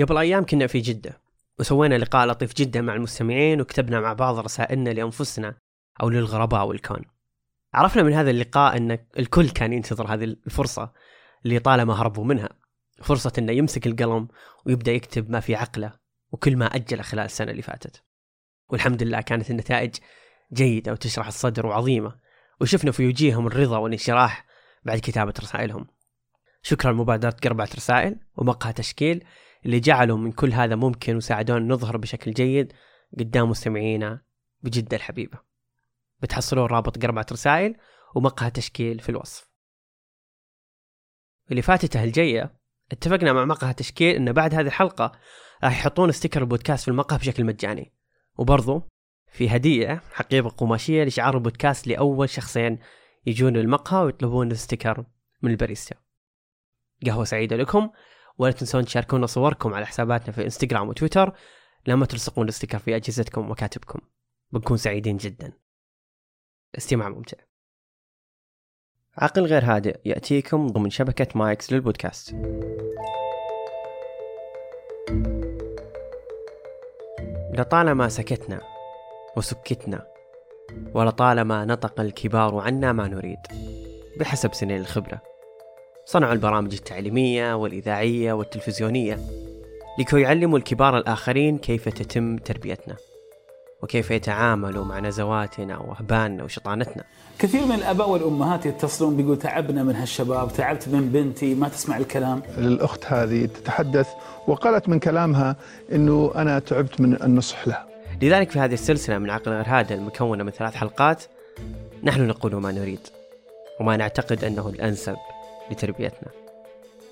قبل أيام كنا في جدة وسوينا لقاء لطيف جدا مع المستمعين، وكتبنا مع بعض رسائلنا لأنفسنا أو للغرباء والكون. عرفنا من هذا اللقاء أن الكل كان ينتظر هذه الفرصة اللي طالما هربوا منها، فرصة أنه يمسك القلم ويبدأ يكتب ما في عقله وكل ما أجله خلال السنة اللي فاتت. والحمد لله كانت النتائج جيدة وتشرح الصدر وعظيمة، وشفنا في وجيههم الرضا والانشراح بعد كتابة رسائلهم. شكرا لمبادرة قربعة رسائل ومقهى تشكيل اللي جعلوا من كل هذا ممكن وساعدونا نظهر بشكل جيد قدام مستمعينا بجدة الحبيبة. بتحصلون رابط قربعة رسائل ومقهى تشكيل في الوصف. اللي فاتته الجاية اتفقنا مع مقهى تشكيل إن بعد هذه الحلقة راح يحطون استيكر البودكاست في المقهى بشكل مجاني، وبرضو في هدية حقيبة قماشية لشعار البودكاست لأول شخصين يجون للمقهى ويطلبون الاستيكر من الباريستا. قهوة سعيدة لكم، ولا تنسون تشاركونا صوركم على حساباتنا في انستغرام وتويتر لما تلصقون الاستيكر في أجهزتكم ومكاتبكم، بنكون سعيدين جدا. استماع ممتع. عقل غير هادئ يأتيكم ضمن شبكة ماكس للبودكاست. لطالما سكتنا وسكتنا، ولطالما نطق الكبار عنا ما نريد بحسب سنين الخبرة. صنعوا البرامج التعليمية والإذاعية والتلفزيونية لكي يعلموا الكبار الآخرين كيف تتم تربيتنا وكيف يتعاملوا مع نزواتنا وهباننا وشطانتنا. كثير من الآباء والأمهات يتصلون بيقول تعبنا من هالشباب، تعبت من بنتي ما تسمع الكلام. للأخت هذه تتحدث وقالت من كلامها إنه أنا تعبت من النصح لها. لذلك في هذه السلسلة من عقل غير هادئ المكونة من 3 حلقات نحن نقول ما نريد وما نعتقد أنه الأنسب لتربيتنا،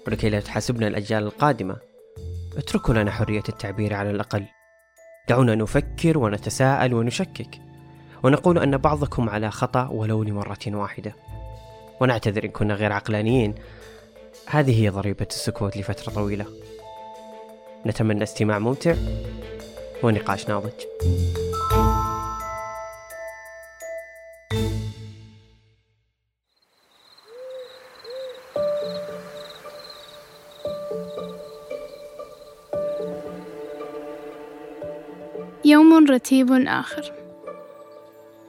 ولكي لا تحاسبنا الأجيال القادمة. اتركوا لنا حرية التعبير على الأقل، دعونا نفكر ونتساءل ونشكك ونقول أن بعضكم على خطأ ولو لمرة واحدة، ونعتذر إن كنا غير عقلانيين. هذه هي ضريبة السكوت لفترة طويلة. نتمنى استماع ممتع ونقاش ناضج. يوم رتيب آخر.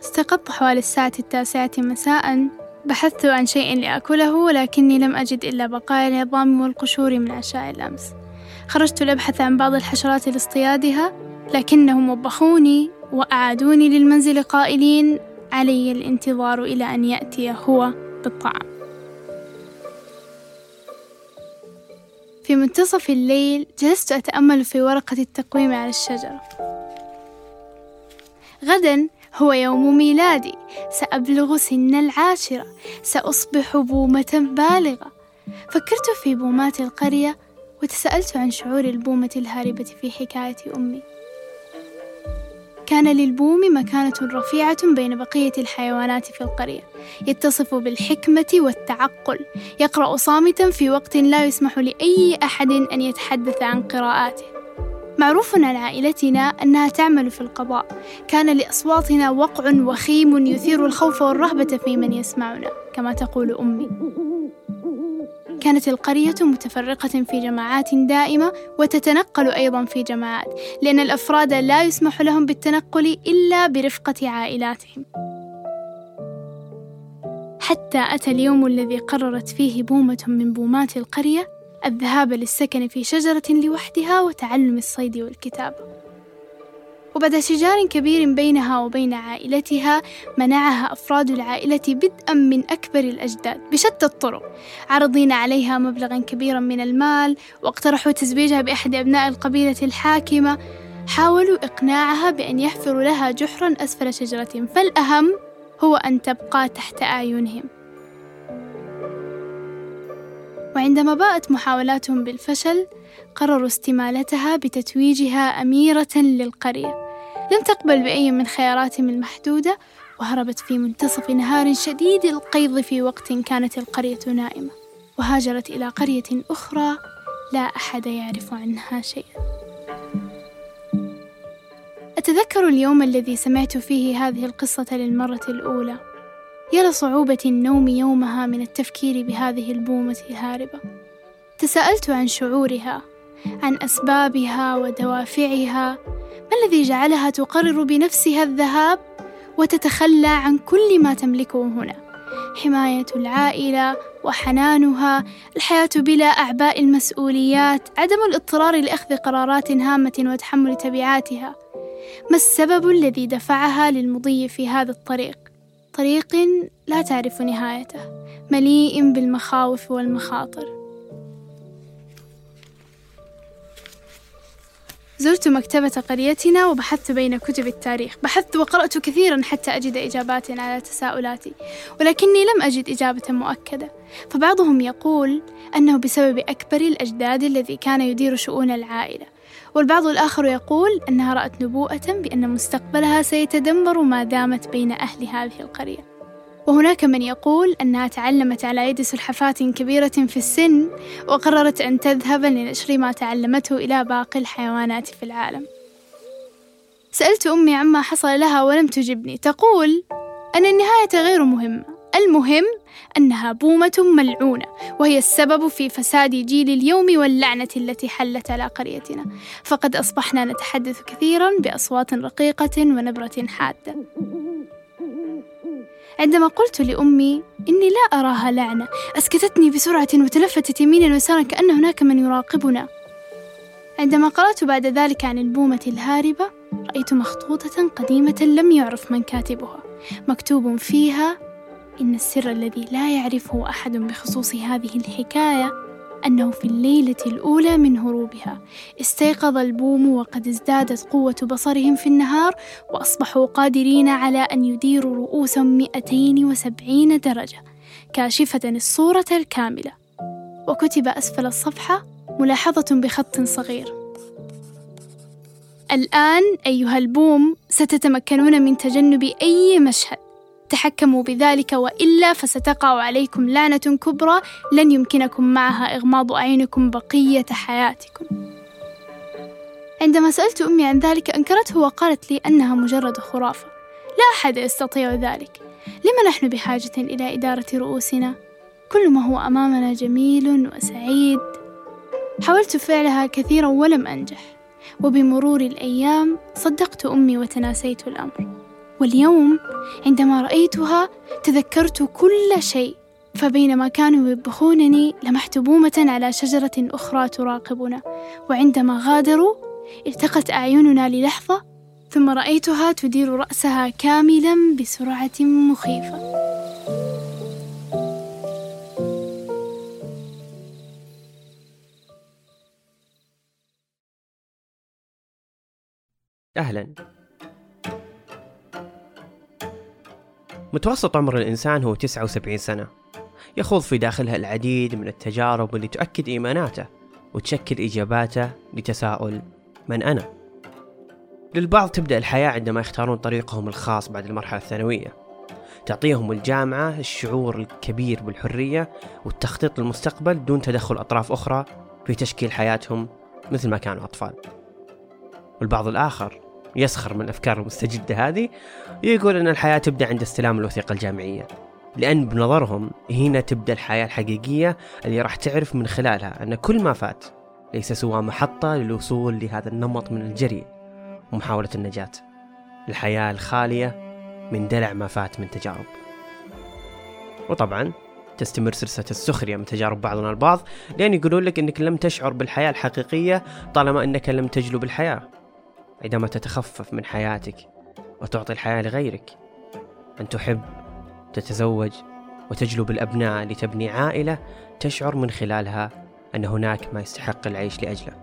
استيقظت حوالي 9:00 مساءً. بحثت عن شيء لأكله ولكني لم أجد إلا بقايا العظام والقشور من عشاء الأمس. خرجت لأبحث عن بعض الحشرات لاصطيادها، لكنهم وبخوني وأعادوني للمنزل قائلين علي الانتظار إلى أن يأتي هو بالطعام. في منتصف الليل جلست أتأمل في ورقة التقويم على الشجرة. غداً هو يوم ميلادي، سأبلغ سن 10، سأصبح بومة بالغة. فكرت في بومات القرية وتساءلت عن شعور البومة الهاربة في حكاية أمي. كان للبوم مكانة رفيعة بين بقية الحيوانات في القرية، يتصف بالحكمة والتعقل، يقرأ صامتاً في وقت لا يسمح لأي أحد أن يتحدث عن قراءاته. معروف عن عائلتنا أنها تعمل في القضاء، كان لأصواتنا وقع وخيم يثير الخوف والرهبة في من يسمعنا، كما تقول أمي. كانت القرية متفرقة في جماعات دائمة وتتنقل أيضا في جماعات، لأن الأفراد لا يسمح لهم بالتنقل إلا برفقة عائلاتهم. حتى أتى اليوم الذي قررت فيه بومة من بومات القرية الذهاب للسكن في شجرة لوحدها وتعلم الصيد والكتابة. وبعد شجار كبير بينها وبين عائلتها منعها أفراد العائلة بدءا من أكبر الأجداد بشتى الطرق، عرضين عليها مبلغا كبيرا من المال واقترحوا تزويجها بأحد أبناء القبيلة الحاكمة. حاولوا إقناعها بأن يحفروا لها جحرا أسفل شجرة، فالأهم هو أن تبقى تحت أعينهم. وعندما باءت محاولاتهم بالفشل قرروا استمالتها بتتويجها أميرة للقرية. لم تقبل بأي من خياراتهم المحدودة وهربت في منتصف نهار شديد القيظ في وقت كانت القرية نائمة، وهاجرت إلى قرية أخرى لا أحد يعرف عنها شيئا. أتذكر اليوم الذي سمعت فيه هذه القصة للمرة الأولى، يرى صعوبة النوم يومها من التفكير بهذه البومة الهاربة. تساءلت عن شعورها، عن أسبابها ودوافعها، ما الذي جعلها تقرر بنفسها الذهاب وتتخلى عن كل ما تملكه هنا؟ حماية العائلة وحنانها، الحياة بلا أعباء المسؤوليات، عدم الاضطرار لأخذ قرارات هامة وتحمل تبعاتها. ما السبب الذي دفعها للمضي في هذا الطريق؟ طريق لا تعرف نهايته، مليء بالمخاوف والمخاطر. زرت مكتبة قريتنا وبحثت بين كتب التاريخ، بحثت وقرأت كثيرا حتى أجد إجابات على تساؤلاتي، ولكني لم أجد إجابة مؤكدة. فبعضهم يقول أنه بسبب أكبر الأجداد الذي كان يدير شؤون العائلة، والبعض الآخر يقول أنها رأت نبوءة بأن مستقبلها سيتدمر ما دامت بين أهل هذه القرية. وهناك من يقول أنها تعلمت على يد سلحفاة كبيرة في السن وقررت أن تذهب لنشر ما تعلمته إلى باقي الحيوانات في العالم. سألت أمي عما حصل لها ولم تجبني، تقول أن النهاية غير مهمة، المهم أنها بومة ملعونة وهي السبب في فساد جيل اليوم واللعنة التي حلت على قريتنا، فقد أصبحنا نتحدث كثيرا بأصوات رقيقة ونبرة حادة. عندما قلت لأمي إني لا أراها لعنة، أسكتتني بسرعة وتلفتت يمينا ويسارا كأن هناك من يراقبنا. عندما قرأت بعد ذلك عن البومة الهاربة، رأيت مخطوطة قديمة لم يعرف من كاتبها، مكتوب فيها إن السر الذي لا يعرفه أحد بخصوص هذه الحكاية أنه في الليلة الأولى من هروبها استيقظ البوم وقد ازدادت قوة بصرهم في النهار، وأصبحوا قادرين على أن يديروا رؤوسا 270 درجة كاشفة الصورة الكاملة. وكتب أسفل الصفحة ملاحظة بخط صغير: الآن أيها البوم ستتمكنون من تجنب أي مشهد، تحكموا بذلك وإلا فستقع عليكم لعنة كبرى لن يمكنكم معها إغماض أعينكم بقية حياتكم. عندما سألت أمي عن ذلك أنكرته وقالت لي أنها مجرد خرافة، لا أحد يستطيع ذلك، لما نحن بحاجة إلى إدارة رؤوسنا؟ كل ما هو أمامنا جميل وسعيد. حاولت فعلها كثيرا ولم أنجح، وبمرور الأيام صدقت أمي وتناسيت الأمر. واليوم عندما رأيتها تذكرت كل شيء، فبينما كانوا يذبحونني لمحت بومة على شجرة أخرى تراقبنا، وعندما غادروا التقت أعيننا للحظة، ثم رأيتها تدير رأسها كاملا بسرعة مخيفة. أهلا. متوسط عمر الإنسان هو 79 سنة، يخوض في داخلها العديد من التجارب اللي تؤكد إيماناته وتشكل إجاباته لتساؤل من أنا؟ للبعض تبدأ الحياة عندما يختارون طريقهم الخاص بعد المرحلة الثانوية، تعطيهم الجامعة الشعور الكبير بالحرية والتخطيط للمستقبل دون تدخل أطراف أخرى في تشكيل حياتهم مثل ما كانوا أطفال. والبعض الآخر يسخر من الأفكار المستجدة هذه، يقول أن الحياة تبدأ عند استلام الوثيقة الجامعية، لأن بنظرهم هنا تبدأ الحياة الحقيقية اللي راح تعرف من خلالها أن كل ما فات ليس سوى محطة للوصول لهذا النمط من الجري ومحاولة النجاة، الحياة الخالية من دلع ما فات من تجارب. وطبعا تستمر سلسلة السخرية من تجارب بعضنا البعض، لأن يقولون لك أنك لم تشعر بالحياة الحقيقية طالما أنك لم تجلب الحياة. عندما تتخفف من حياتك وتعطي الحياة لغيرك، أن تحب، تتزوج، وتجلب الأبناء لتبني عائلة تشعر من خلالها أن هناك ما يستحق العيش لأجله.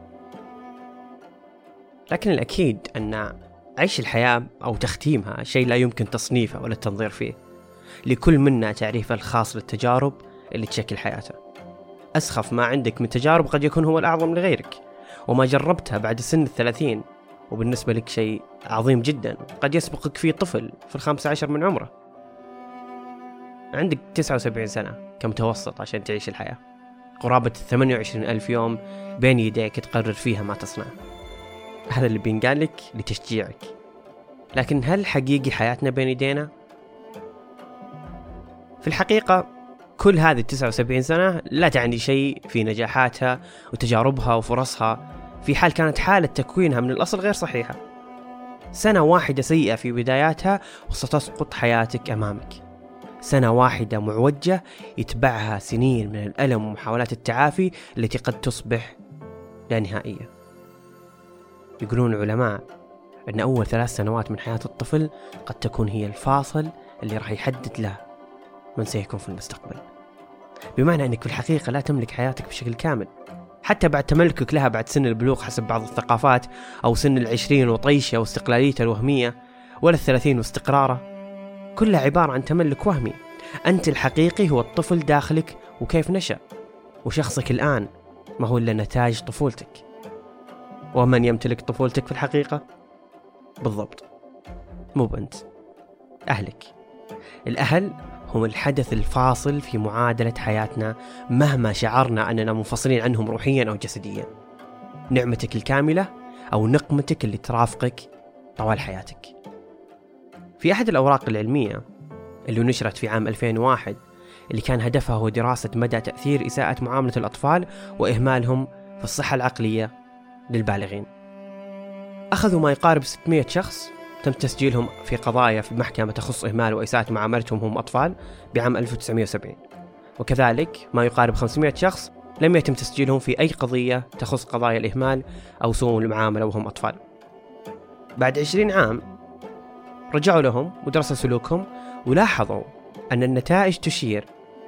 لكن الأكيد أن عيش الحياة أو تختيمها شيء لا يمكن تصنيفه ولا التنظير فيه، لكل منا تعريفه الخاص للتجارب اللي تشكل حياته. أسخف ما عندك من تجارب قد يكون هو الأعظم لغيرك، وما جربتها بعد سن 30 وبالنسبة لك شيء عظيم جدا، قد يسبقك فيه طفل في 15 من عمره. عندك 79 سنة كمتوسط عشان تعيش الحياة، قرابة 28,000 يوم بين يديك تقرر فيها ما تصنع. هذا اللي بينقال لك لتشجيعك، لكن هل حقيقي حياتنا بين يدينا؟ في الحقيقة كل هذه 79 سنة لا تعني شيء في نجاحاتها وتجاربها وفرصها، في حال كانت حالة تكوينها من الأصل غير صحيحة. سنة واحدة سيئة في بداياتها وستسقط حياتك أمامك، سنة واحدة معوجة يتبعها سنين من الألم ومحاولات التعافي التي قد تصبح لا نهائية. يقولون العلماء أن أول 3 سنوات من حياة الطفل قد تكون هي الفاصل اللي راح يحدد له من سيكون في المستقبل، بمعنى أنك في الحقيقة لا تملك حياتك بشكل كامل حتى بعد تملكك لها بعد سن البلوغ حسب بعض الثقافات، أو سن 20 وطيشة واستقلاليته الوهمية، ولا 30 واستقراره، كلها عبارة عن تملك وهمي. أنت الحقيقي هو الطفل داخلك وكيف نشأ، وشخصك الآن ما هو إلا نتاج طفولتك. ومن يمتلك طفولتك في الحقيقة؟ بالضبط مو بأنت، أهلك. الأهل هم الحدث الفاصل في معادلة حياتنا مهما شعرنا أننا منفصلين عنهم روحيا أو جسديا. نعمتك الكاملة أو نقمتك اللي ترافقك طوال حياتك. في أحد الأوراق العلمية اللي نشرت في عام 2001 اللي كان هدفها هو دراسة مدى تأثير إساءة معاملة الأطفال وإهمالهم في الصحة العقلية للبالغين، أخذوا ما يقارب 600 شخص تم تسجيلهم في قضايا في المحكمة تخص إهمال وإساءة معاملتهم هم أطفال بعام 1970، وكذلك ما يقارب 500 شخص لم يتم تسجيلهم في أي قضية تخص قضايا الإهمال أو سوء المعاملة وهم أطفال. بعد 20 عام رجعوا لهم ودرسوا سلوكهم، ولاحظوا أن النتائج تشير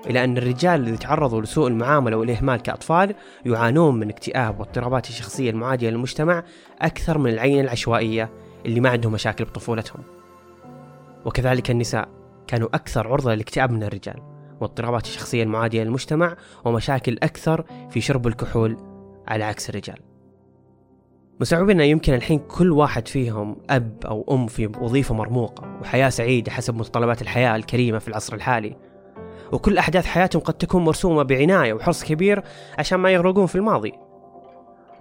إلى أن الرجال الذين تعرضوا لسوء المعاملة والإهمال كأطفال يعانون من اكتئاب واضطرابات الشخصية المعادية للمجتمع أكثر من العينة العشوائية اللي ما عندهم مشاكل بطفولتهم. وكذلك النساء كانوا أكثر عرضة للاكتئاب من الرجال واضطرابات الشخصية المعادية للمجتمع، ومشاكل أكثر في شرب الكحول على عكس الرجال. مساعدنا يمكن الحين كل واحد فيهم أب أو أم في وظيفة مرموقة وحياة سعيدة حسب متطلبات الحياة الكريمة في العصر الحالي، وكل أحداث حياتهم قد تكون مرسومة بعناية وحرص كبير عشان ما يغرقون في الماضي،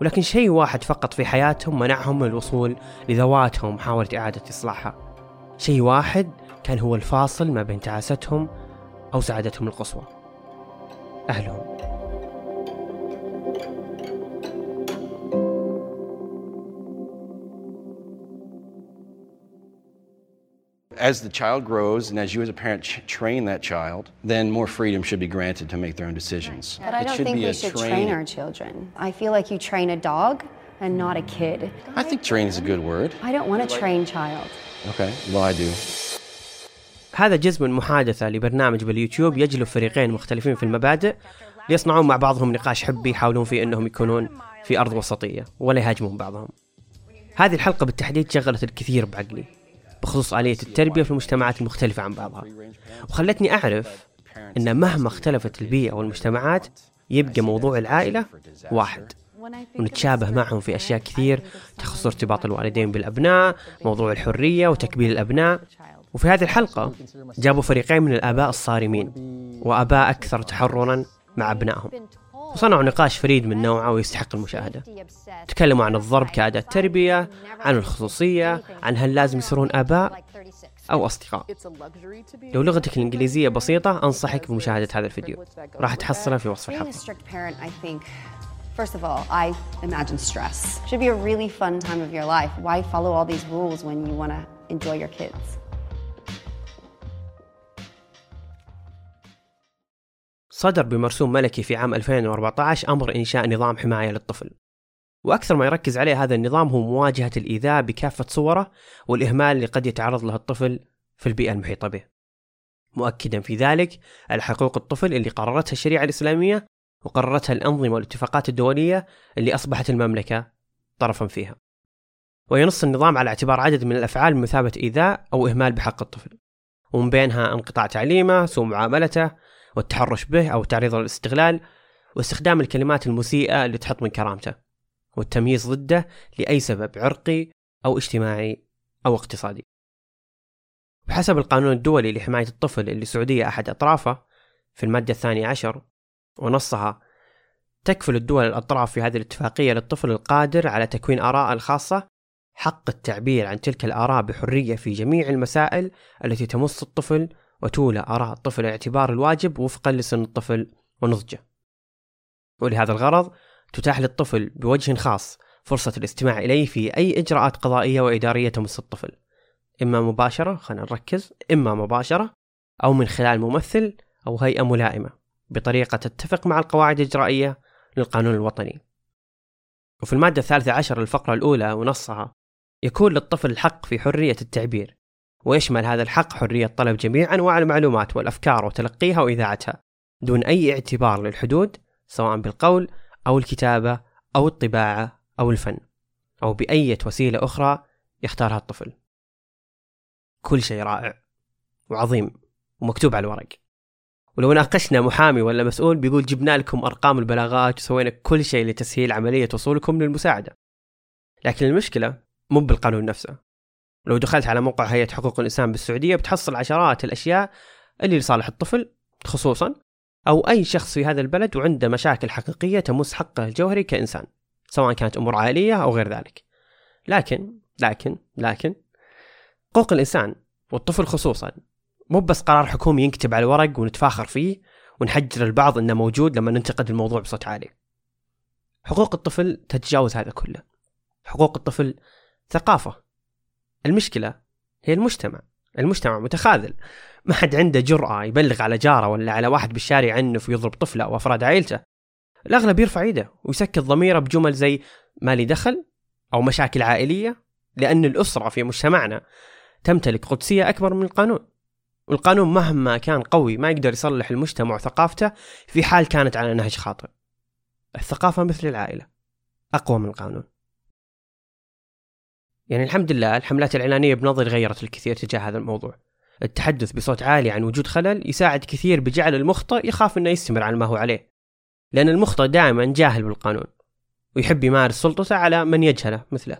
ولكن شيء واحد فقط في حياتهم منعهم من الوصول لذواتهم ومحاولة إعادة إصلاحها. شيء واحد كان هو الفاصل ما بين تعاستهم أو سعادتهم القصوى، أهلهم. As the child grows and as you as a parent train that child, then more freedom should be granted to make their own decisions. But I don't think we should train our children. I feel like you train a dog and not a kid. I think train is a good word. I don't want to train child. Okay, well I do. هذا جزء من محادثة لبرنامج باليوتيوب يجلب فريقين مختلفين في المبادئ ليصنعون مع بعضهم نقاش حبي يحاولون فيه أنهم يكونون في أرض وسطية ولا يهاجمون بعضهم. هذه الحلقة بالتحديد شغلت الكثير بعقلي بخصوص آلية التربية في المجتمعات المختلفة عن بعضها، وخلتني أعرف أن مهما اختلفت البيئة والمجتمعات يبقى موضوع العائلة واحد، ونتشابه معهم في أشياء كثير تخص ارتباط الوالدين بالأبناء، موضوع الحرية وتكبيل الأبناء. وفي هذه الحلقة جابوا فريقين من الآباء الصارمين وآباء أكثر تحرراً مع أبنائهم، وصنعوا نقاش فريد من نوعه ويستحق المشاهدة. تكلموا عن الضرب كأداة تربية، عن الخصوصية، عن هل لازم يصيرون آباء أو أصدقاء. لو لغتك الإنجليزية بسيطة أنصحك بمشاهدة هذا الفيديو، راح تحصله في وصف الحلقة. صدر بمرسوم ملكي في عام 2014 أمر إنشاء نظام حماية للطفل، وأكثر ما يركز عليه هذا النظام هو مواجهة الإيذاء بكافة صوره والإهمال اللي قد يتعرض له الطفل في البيئة المحيطة به، مؤكدا في ذلك الحقوق الطفل اللي قررتها الشريعة الإسلامية وقررتها الأنظمة والاتفاقات الدولية اللي أصبحت المملكة طرفا فيها. وينص النظام على اعتبار عدد من الأفعال بمثابة إيذاء أو إهمال بحق الطفل، ومن بينها انقطاع تعليمه، سوء معاملته، والتحرش به أو تعريضه للاستغلال، واستخدام الكلمات المسيئة اللي تحط من كرامته، والتمييز ضده لأي سبب عرقي أو اجتماعي أو اقتصادي. بحسب القانون الدولي لحماية الطفل اللي السعودية أحد أطرافه في المادة 12 ونصها، تكفل الدول الأطراف في هذه الاتفاقية للطفل القادر على تكوين آراء الخاصة حق التعبير عن تلك الآراء بحرية في جميع المسائل التي تمس الطفل وتولى آراء الطفل اعتبار الواجب وفقا لسن الطفل ونضجه. ولهذا الغرض تتاح للطفل بوجه خاص فرصة الاستماع إليه في أي إجراءات قضائية وإدارية تمس الطفل، إما مباشرة، خلينا نركز، إما مباشرة أو من خلال ممثل أو هيئة ملائمة بطريقة تتفق مع القواعد الإجرائية للقانون الوطني. وفي المادة 13 الفقرة الأولى ونصها، يكون للطفل الحق في حرية التعبير، ويشمل هذا الحق حرية طلب جميع أنواع المعلومات والأفكار وتلقيها وإذاعتها دون أي اعتبار للحدود، سواء بالقول أو الكتابة أو الطباعة أو الفن أو بأي وسيلة أخرى يختارها الطفل. كل شيء رائع وعظيم ومكتوب على الورق، ولو ناقشنا محامي ولا مسؤول بيقول جبنا لكم أرقام البلاغات وسوينا كل شيء لتسهيل عملية وصولكم للمساعدة. لكن المشكلة مو بالقانون نفسه. لو دخلت على موقع هيئة حقوق الإنسان بالسعودية بتحصل عشرات الأشياء اللي لصالح الطفل خصوصا، أو أي شخص في هذا البلد وعنده مشاكل حقيقية تمس حقه الجوهري كإنسان، سواء كانت أمور عائلية أو غير ذلك. لكن حقوق الإنسان والطفل خصوصا مو بس قرار حكومي ينكتب على الورق ونتفاخر فيه ونحجر البعض إنه موجود لما ننتقد الموضوع بصوت عالي. حقوق الطفل تتجاوز هذا كله. حقوق الطفل ثقافة. المشكلة هي المجتمع متخاذل، ما حد عنده جرأة يبلغ على جاره ولا على واحد بالشارع عنف ويضرب طفله أو أفراد عائلته. الأغلب يرفع يده ويسكت ضميره بجمل زي ما لي دخل أو مشاكل عائلية، لأن الأسرة في مجتمعنا تمتلك قدسية أكبر من القانون، والقانون مهما كان قوي ما يقدر يصلح المجتمع وثقافته في حال كانت على نهج خاطئ. الثقافة مثل العائلة، أقوى من القانون. يعني الحمد لله الحملات الإعلانية بنظري غيرت الكثير تجاه هذا الموضوع. التحدث بصوت عالي عن وجود خلل يساعد كثير بجعل المخطئ يخاف إنه يستمر على ما هو عليه، لأن المخطئ دائما جاهل بالقانون ويحب يمارس سلطته على من يجهله مثله.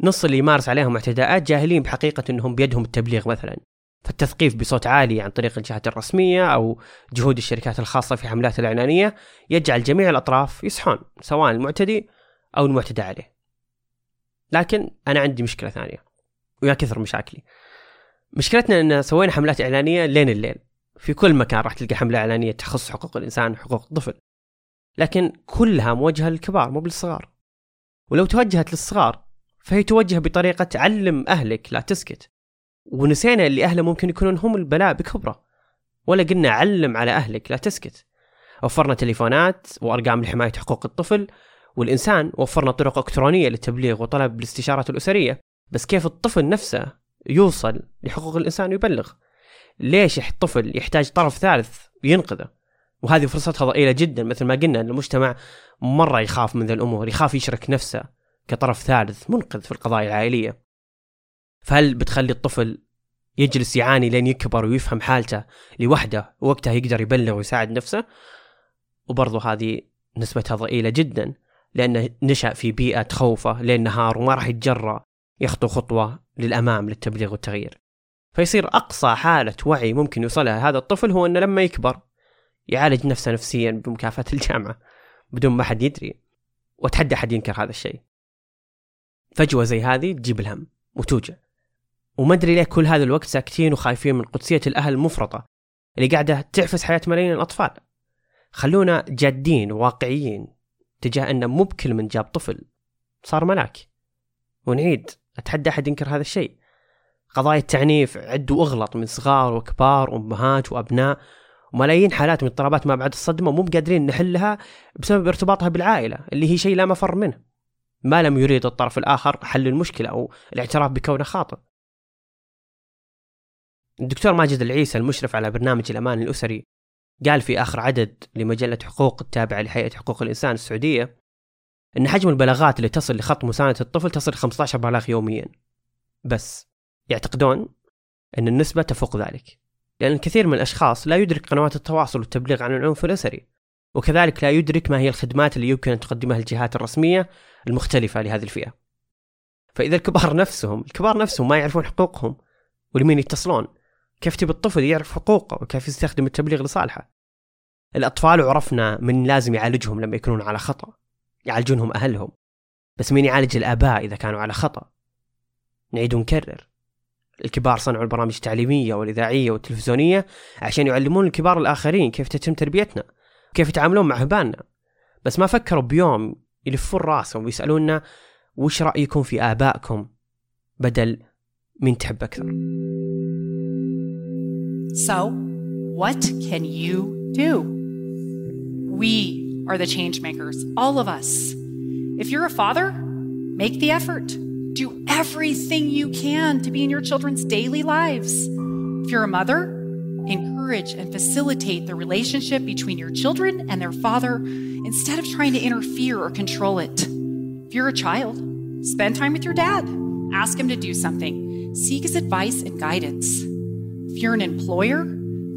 نص اللي يمارس عليهم اعتداءات جاهلين بحقيقة إنهم بيدهم التبليغ مثلا، فالتثقيف بصوت عالي عن طريق الجهات الرسمية أو جهود الشركات الخاصة في حملات الإعلانية يجعل جميع الأطراف يصحون، سواء المعتدي أو المعتدى عليه. لكن أنا عندي مشكلة ثانية، ويا كثر مشاكلي. مشكلتنا أن سوينا حملات إعلانية لين الليل، في كل مكان راح تلقى حملة إعلانية تخص حقوق الإنسان وحقوق الطفل، لكن كلها موجهة للكبار مو للصغار. ولو توجهت للصغار فهي توجه بطريقة علم أهلك لا تسكت، ونسينا اللي أهله ممكن يكونون هم البلاء بكبره، ولا قلنا علم على أهلك لا تسكت. وفرنا تليفونات وأرقام لحماية حقوق الطفل والإنسان، وفرنا طرق إلكترونية للتبليغ وطلب الاستشارات الأسرية، بس كيف الطفل نفسه يوصل لحقوق الإنسان ويبلغ؟ ليش الطفل يحتاج طرف ثالث ينقذه؟ وهذه فرصتها ضئيلة جدا. مثل ما قلنا المجتمع مرة يخاف من ذا الأمور، يخاف يشرك نفسه كطرف ثالث منقذ في القضايا العائلية. فهل بتخلي الطفل يجلس يعاني لين يكبر ويفهم حالته لوحده، ووقتها يقدر يبلغ ويساعد نفسه؟ وبرضه هذه نسبتها ضئيلة جدا، لأنه نشأ في بيئة تخوفه ليل نهار وما راح يتجرأ يخطو خطوة للأمام للتبليغ والتغيير. فيصير أقصى حالة وعي ممكن يوصلها هذا الطفل هو أنه لما يكبر يعالج نفسه نفسيا بمكافأة الجامعة بدون ما حد يدري، وتحدى حد ينكر هذا الشيء. فجوة زي هذه تجيب الهم وتوجع، وما أدري ليه كل هذا الوقت ساكتين وخايفين من قدسية الأهل المفرطة اللي قاعدة تعفس حياة ملايين الأطفال. خلونا جادين وواقعيين تجاه أن مو بكل من جاب طفل صار ملاك. ونعيد، أتحدى أحد ينكر هذا الشيء. قضايا التعنيف عد وأغلط من صغار وكبار، أمهات وأبناء، وملايين حالات من اضطرابات ما بعد الصدمة مو بقادرين نحلها بسبب ارتباطها بالعائلة اللي هي شيء لا مفر منه، ما لم يريد الطرف الآخر حل المشكلة أو الاعتراف بكونه خاطئ. الدكتور ماجد العيسى المشرف على برنامج الأمان الأسري قال في آخر عدد لمجلة حقوق التابعة لهيئة حقوق الإنسان السعودية أن حجم البلاغات اللي تصل لخط مساندة الطفل تصل 15 بلاغ يوميا، بس يعتقدون أن النسبة تفوق ذلك، لأن الكثير من الأشخاص لا يدرك قنوات التواصل والتبليغ عن العنف الأسري، وكذلك لا يدرك ما هي الخدمات اللي يمكن أن تقدمها الجهات الرسمية المختلفة لهذه الفئة. فإذا الكبار نفسهم ما يعرفون حقوقهم ولمين يتصلون، كيف تبي الطفل يعرف حقوقه وكيف يستخدم التبليغ لصالحه؟ الأطفال عرفنا من لازم يعالجهم لما يكونون على خطأ، يعالجونهم أهلهم، بس مين يعالج الآباء إذا كانوا على خطأ؟ نعيد ونكرر، الكبار صنعوا البرامج التعليمية والإذاعية والتلفزيونية عشان يعلمون الكبار الآخرين كيف تتم تربيتنا، كيف يتعاملون مع هباننا، بس ما فكروا بيوم يلفون راسهم ويسألونا وش رأيكم في آبائكم بدل مين تحب أكثر. So, what can you do? We are the change makers, all of us. If you're a father, make the effort. Do everything you can to be in your children's daily lives. If you're a mother, encourage and facilitate the relationship between your children and their father instead of trying to interfere or control it. If you're a child, spend time with your dad. Ask him to do something. Seek his advice and guidance. If you're an employer,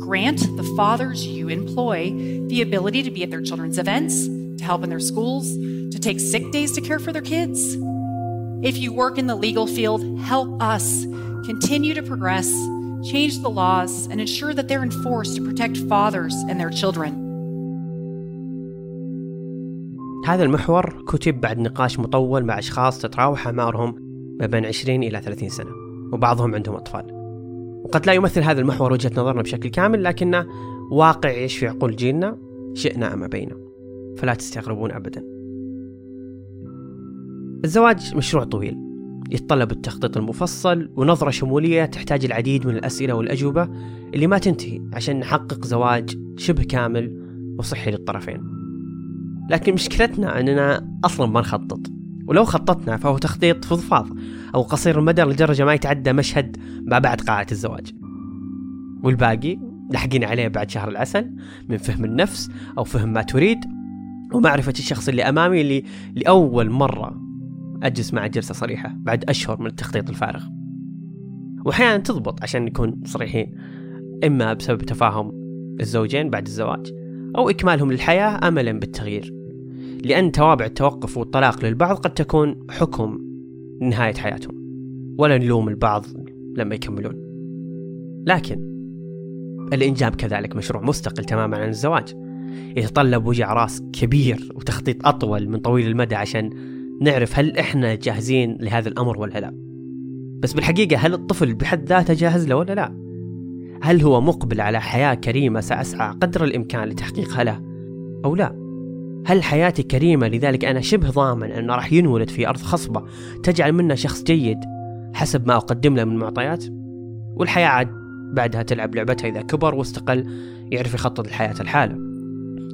grant the fathers you employ the ability to be at their children's events, to help in their schools, to take sick days to care for their kids. If you work in the legal field, help us continue to progress, change the laws, and ensure that they're enforced to protect fathers and their children. هذا المحور كتب بعد نقاش مطول مع أشخاص تتراوح أعمارهم ما بين 20 إلى 30 سنة، وبعضهم عندهم أطفال. وقد لا يمثل هذا المحور وجهة نظرنا بشكل كامل، لكنه واقع يعيش في عقول جيلنا، شئنا أم أبينا، فلا تستغربون أبداً. الزواج مشروع طويل يتطلب التخطيط المفصل ونظرة شمولية تحتاج العديد من الأسئلة والأجوبة اللي ما تنتهي عشان نحقق زواج شبه كامل وصحي للطرفين. لكن مشكلتنا أننا أصلا ما نخطط، ولو خططنا فهو تخطيط فضفاض أو قصير المدى لدرجة ما يتعدى مشهد ما بعد قاعة الزواج، والباقي لاحقين عليه بعد شهر العسل من فهم النفس أو فهم ما تريد ومعرفة الشخص اللي أمامي اللي لأول مرة أجلس مع جلسة صريحة بعد أشهر من التخطيط الفارغ. وأحيانا تضبط عشان نكون صريحين، إما بسبب تفاهم الزوجين بعد الزواج أو إكمالهم للحياة أملا بالتغيير، لأن توابع التوقف والطلاق للبعض قد تكون حكم نهاية حياتهم، ولا نلوم البعض لما يكملون. لكن الإنجاب كذلك مشروع مستقل تماما عن الزواج، يتطلب وجع راس كبير وتخطيط أطول من طويل المدى عشان نعرف هل إحنا جاهزين لهذا الأمر ولا لا. بس بالحقيقة هل الطفل بحد ذاته جاهز له ولا لا؟ هل هو مقبل على حياة كريمة سأسعى قدر الإمكان لتحقيقها له أو لا؟ هل حياتي كريمة لذلك أنا شبه ضامن أنه راح ينولد في أرض خصبة تجعل منه شخص جيد حسب ما أقدم له من معطيات؟ والحياة عاد بعدها تلعب لعبتها، إذا كبر واستقل يعرف يخطط لحياة الحالة،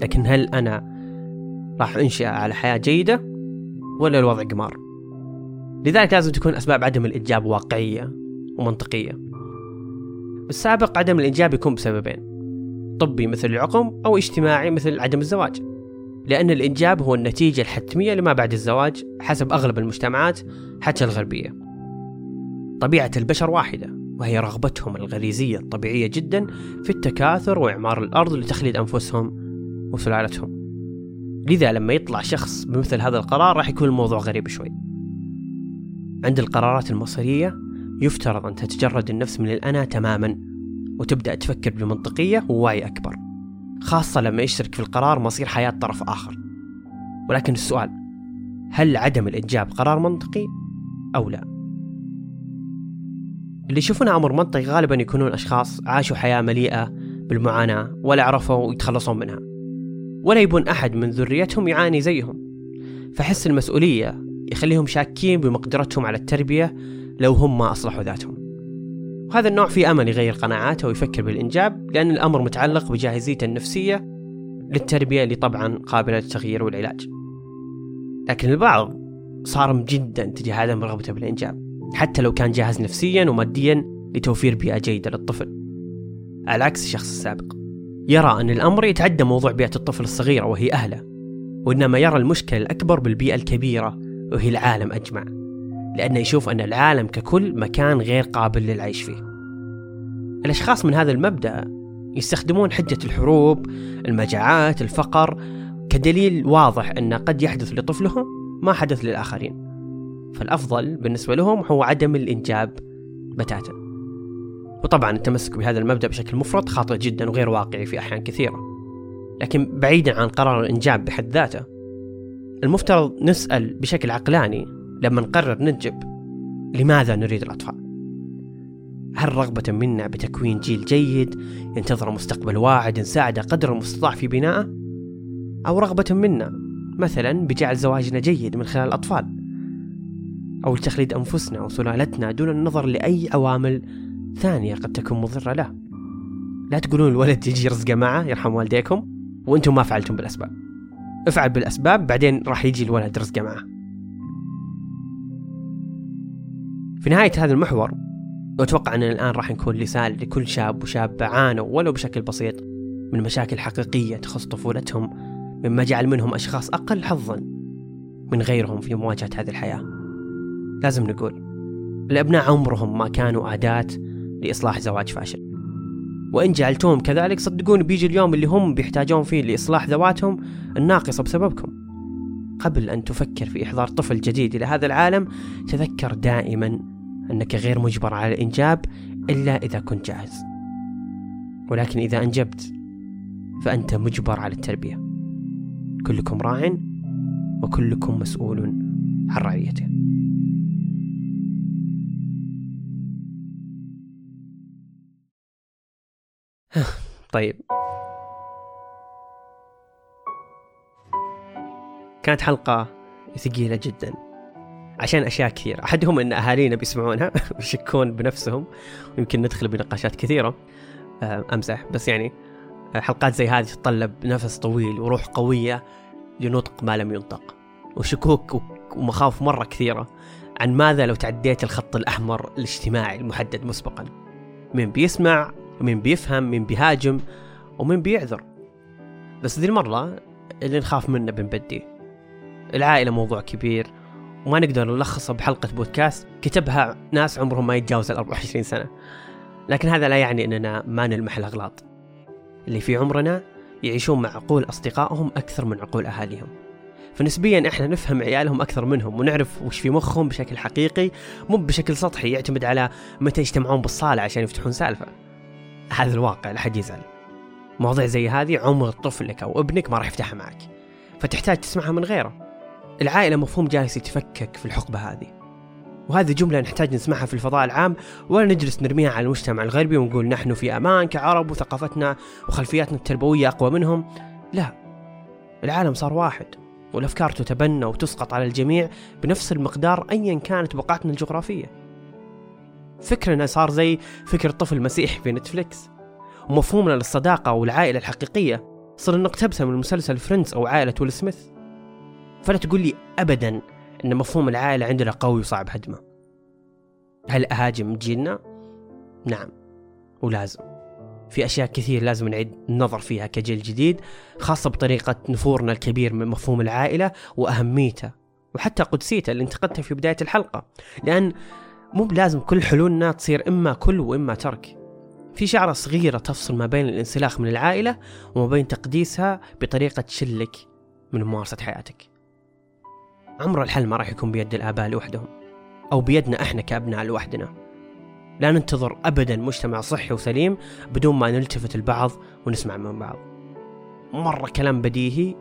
لكن هل أنا راح أنشأ على حياة جيدة ولا الوضع قمار؟ لذلك لازم تكون أسباب عدم الإنجاب واقعية ومنطقية. بالسابق عدم الإنجاب يكون بسببين، طبي مثل العقم أو اجتماعي مثل عدم الزواج، لأن الإنجاب هو النتيجة الحتمية لما بعد الزواج حسب أغلب المجتمعات حتى الغربية. طبيعة البشر واحدة، وهي رغبتهم الغريزية الطبيعية جدا في التكاثر وإعمار الأرض لتخليد أنفسهم وسلالتهم، لذا لما يطلع شخص بمثل هذا القرار راح يكون الموضوع غريب شوي. عند القرارات المصيرية يفترض أن تتجرد النفس من الأنا تماما وتبدأ تفكر بمنطقية ووعي أكبر، خاصة لما يشترك في القرار مصير حياة طرف آخر. ولكن السؤال، هل عدم الإنجاب قرار منطقي أو لا؟ اللي يشوفون أمر منطقي غالبا يكونون أشخاص عاشوا حياة مليئة بالمعاناة ولا عرفوا يتخلصون منها، ولا يبون أحد من ذريتهم يعاني زيهم، فحس المسؤولية يخليهم شاكين بمقدرتهم على التربية لو هم ما أصلحوا ذاتهم. وهذا النوع في أمل يغير قناعاته ويفكر بالإنجاب، لأن الأمر متعلق بجاهزيته النفسية للتربية اللي طبعا قابلة للتغيير والعلاج. لكن البعض صارم جدا تجاه عدم رغبته بالإنجاب حتى لو كان جاهز نفسيا وماديا لتوفير بيئة جيدة للطفل، على عكس الشخص السابق يرى أن الأمر يتعدى موضوع بيئة الطفل الصغيرة وهي أهله، وإنما يرى المشكلة الأكبر بالبيئة الكبيرة وهي العالم أجمع، لأنه يشوف أن العالم ككل مكان غير قابل للعيش فيه. الأشخاص من هذا المبدأ يستخدمون حجة الحروب، المجاعات، الفقر كدليل واضح أن قد يحدث لطفلهم ما حدث للآخرين، فالأفضل بالنسبة لهم هو عدم الإنجاب بتاتا. وطبعا التمسك بهذا المبدأ بشكل مفرط خاطئ جدا وغير واقعي في أحيان كثيرة. لكن بعيدا عن قرار الإنجاب بحد ذاته، المفترض نسأل بشكل عقلاني لما نقرر ننجب، لماذا نريد الأطفال؟ هل رغبة منا بتكوين جيل جيد ينتظر مستقبل واعد نساعده قدر المستطاع في بنائه، أو رغبة منا مثلا بجعل زواجنا جيد من خلال الأطفال، أو لتخليد أنفسنا وسلالتنا دون النظر لأي عوامل ثانية قد تكون مضرة له. لا تقولون الولد يجي رزقه معه يرحم والديكم وأنتم ما فعلتم بالأسباب. افعل بالأسباب بعدين راح يجي الولد رزقه معه. في نهاية هذا المحور أتوقع أننا الآن راح نكون لسان لكل شاب وشابة عانوا ولو بشكل بسيط من مشاكل حقيقية تخص طفولتهم، مما جعل منهم أشخاص أقل حظا من غيرهم في مواجهة هذه الحياة. لازم نقول الأبناء عمرهم ما كانوا أداة لإصلاح زواج فاشل، وإن جعلتهم كذلك صدقون بيجي اليوم اللي هم بيحتاجون فيه لإصلاح ذواتهم الناقصة بسببكم. قبل أن تفكر في إحضار طفل جديد إلى هذا العالم، تذكر دائما أنك غير مجبر على الإنجاب إلا إذا كنت جاهز، ولكن إذا أنجبت فأنت مجبر على التربية. كلكم راع وكلكم مسؤول عن رعيته. طيب، كانت حلقة ثقيلة جدا عشان أشياء كثيرة، أحدهم أن أهالينا بيسمعونها ويشكون بنفسهم، ويمكن ندخل بنقاشات كثيرة. أمزح، بس يعني حلقات زي هذه تتطلب نفس طويل وروح قوية لنطق ما لم ينطق، وشكوك ومخاوف مرة كثيرة عن ماذا لو تعديت الخط الأحمر الاجتماعي المحدد مسبقا. من بيسمع، من بيفهم، من بيهاجم، ومن بيعذر. بس ذي المرة اللي نخاف منه بنبدي. العائلة موضوع كبير وما نقدر نلخصه بحلقة بودكاست كتبها ناس عمرهم ما يتجاوز 24 سنة، لكن هذا لا يعني أننا ما نلمح الأغلاط اللي في عمرنا. يعيشون مع عقول أصدقائهم أكثر من عقول أهاليهم، فنسبيا إحنا نفهم عيالهم أكثر منهم، ونعرف وش في مخهم بشكل حقيقي مو بشكل سطحي يعتمد على متى يجتمعون بالصالة عشان يفتحون سالفة. هذا الواقع لا حد يزعل. مواضيع زي هذه عمر طفلك أو ابنك ما راح يفتحها معك، فتحتاج تسمعها من غيره. العائلة مفهوم جالس يتفكك في الحقبة هذه، وهذه جملة نحتاج نسمعها في الفضاء العام، ولا نجلس نرميها على المجتمع الغربي ونقول نحن في أمان كعرب وثقافتنا وخلفياتنا التربوية أقوى منهم. لا، العالم صار واحد، والأفكار تتبنى وتسقط على الجميع بنفس المقدار أيا كانت بقعتنا الجغرافية. فكرنا صار زي فكر طفل مسيحي في نتفليكس، ومفهومنا للصداقة والعائلة الحقيقية صرنا نقتبسها من مسلسل فريندز أو عائلة ويل سميث. فلا تقول لي أبدا أن مفهوم العائلة عندنا قوي وصعب هدمه. هل أهاجم جيلنا؟ نعم، ولازم. في أشياء كثير لازم نعيد النظر فيها كجيل جديد، خاصة بطريقة نفورنا الكبير من مفهوم العائلة وأهميته وحتى قدسيته اللي انتقدتها في بداية الحلقة، لأن مو بلازم كل حلولنا تصير إما كل وإما ترك. في شعرة صغيرة تفصل ما بين الانسلاخ من العائلة وما بين تقديسها بطريقة تشلك من ممارسة حياتك. عمر الحل ما راح يكون بيد الآباء لوحدهم أو بيدنا إحنا كأبناء لوحدنا. لا ننتظر أبدا مجتمع صحي وسليم بدون ما نلتفت البعض ونسمع من بعض. مرة كلام بديهي،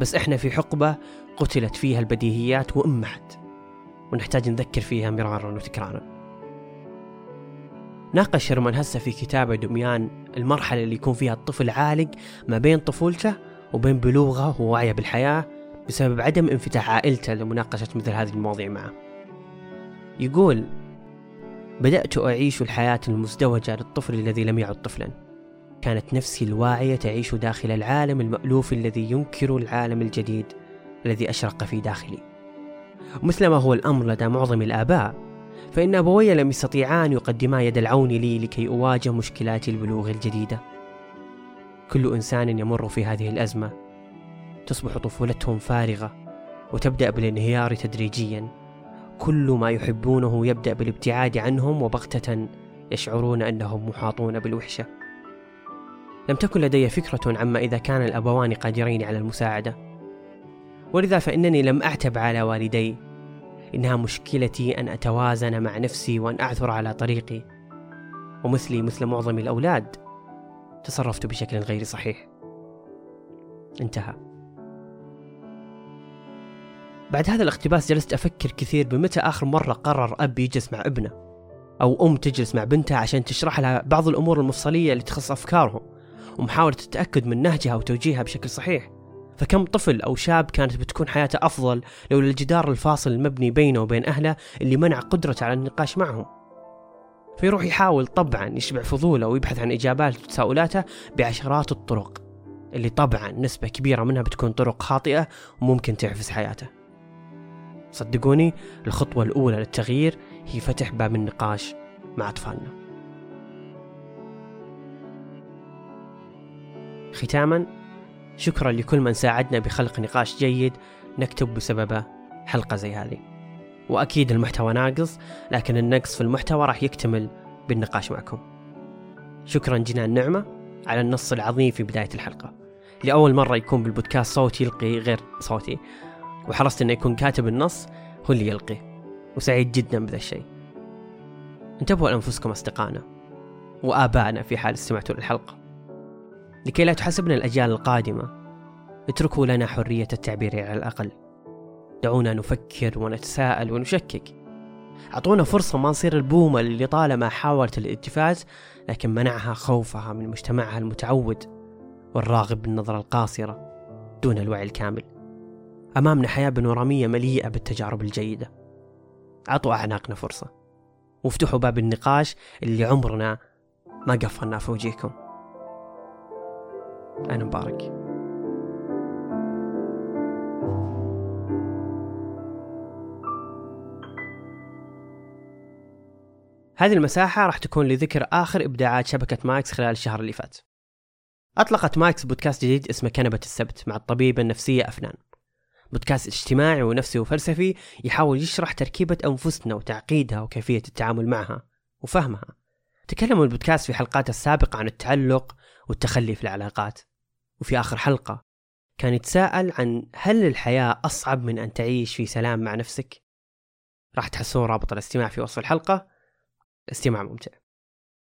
بس إحنا في حقبة قتلت فيها البديهيات وأمحت، ونحتاج نذكر فيها مرارا وتكرارا. ناقش هرمان هسه في كتابه دميان المرحلة اللي يكون فيها الطفل عالق ما بين طفولته وبين بلوغه ووعيه بالحياة بسبب عدم انفتاح عائلته لمناقشة مثل هذه المواضيع معه. يقول: بدأت أعيش الحياة المزدوجة للطفل الذي لم يعد طفلا. كانت نفسي الواعية تعيش داخل العالم المألوف الذي ينكر العالم الجديد الذي أشرق في داخلي. مثلما هو الأمر لدى معظم الآباء، فإن أبوي لم يستطيعان يقدما يد العون لي لكي أواجه مشكلات البلوغ الجديدة. كل إنسان يمر في هذه الأزمة تصبح طفولتهم فارغة وتبدأ بالانهيار تدريجيا. كل ما يحبونه يبدأ بالابتعاد عنهم، وبغتة يشعرون أنهم محاطون بالوحشة. لم تكن لدي فكرة عما إذا كان الأبوان قادرين على المساعدة، ولذا فإنني لم أعتب على والدي. إنها مشكلتي أن أتوازن مع نفسي وأن أعثر على طريقي، ومثلي مثل معظم الأولاد تصرفت بشكل غير صحيح. انتهى. بعد هذا الاقتباس جلست أفكر كثير بمتى آخر مرة قرر أب يجلس مع ابنه أو أم تجلس مع بنتها عشان تشرح لها بعض الأمور المفصلية اللي تخص أفكارهم ومحاولة تتأكد من نهجها وتوجيهها بشكل صحيح. فكم طفل أو شاب كانت بتكون حياته أفضل لولا الجدار الفاصل المبني بينه وبين أهله اللي منع قدرته على النقاش معهم. فيروح يحاول طبعا يشبع فضوله ويبحث عن إجابات وتساؤلاته بعشرات الطرق اللي طبعا نسبة كبيرة منها بتكون طرق خاطئة وممكن تعفس حياته. صدقوني الخطوة الأولى للتغيير هي فتح باب النقاش مع أطفالنا. ختاما، شكرا لكل من ساعدنا بخلق نقاش جيد نكتب بسببه حلقة زي هذه، وأكيد المحتوى ناقص، لكن النقص في المحتوى راح يكتمل بالنقاش معكم. شكرا جنان نعمة على النص العظيم في بداية الحلقة. لأول مرة يكون بالبودكاست صوتي يلقي غير صوتي، وحرصت أن يكون كاتب النص هو اللي يلقي، وسعيد جدا بهذا الشيء. انتبهوا لأنفسكم أصدقائنا وآبائنا في حال استمعتوا للحلقة لكي لا تحسبنا الأجيال القادمة. اتركوا لنا حرية التعبير على الأقل، دعونا نفكر ونتساءل ونشكك، أعطونا فرصة ما نصير البومة اللي طالما حاولت الالتفات لكن منعها خوفها من مجتمعها المتعود والراغب بالنظرة القاصرة دون الوعي الكامل. أمامنا حياة بنورامية مليئة بالتجارب الجيدة، أعطوا أعناقنا فرصة وافتحوا باب النقاش اللي عمرنا ما قفلنا في وجهكم. أنا مبارك. هذه المساحة راح تكون لذكر آخر إبداعات شبكة ماكس خلال الشهر اللي فات. أطلقت ماكس بودكاست جديد اسمه كنبة السبت مع الطبيبة النفسية أفنان، بودكاست اجتماعي ونفسي وفلسفي يحاول يشرح تركيبة أنفسنا وتعقيدها وكيفية التعامل معها وفهمها. تكلم البودكاست في حلقاته السابقة عن التعلق والتخلي في العلاقات، وفي آخر حلقة كان يتساءل عن هل الحياة أصعب من أن تعيش في سلام مع نفسك؟ راح تحسون رابط الاستماع في وصف الحلقة. استماع ممتع.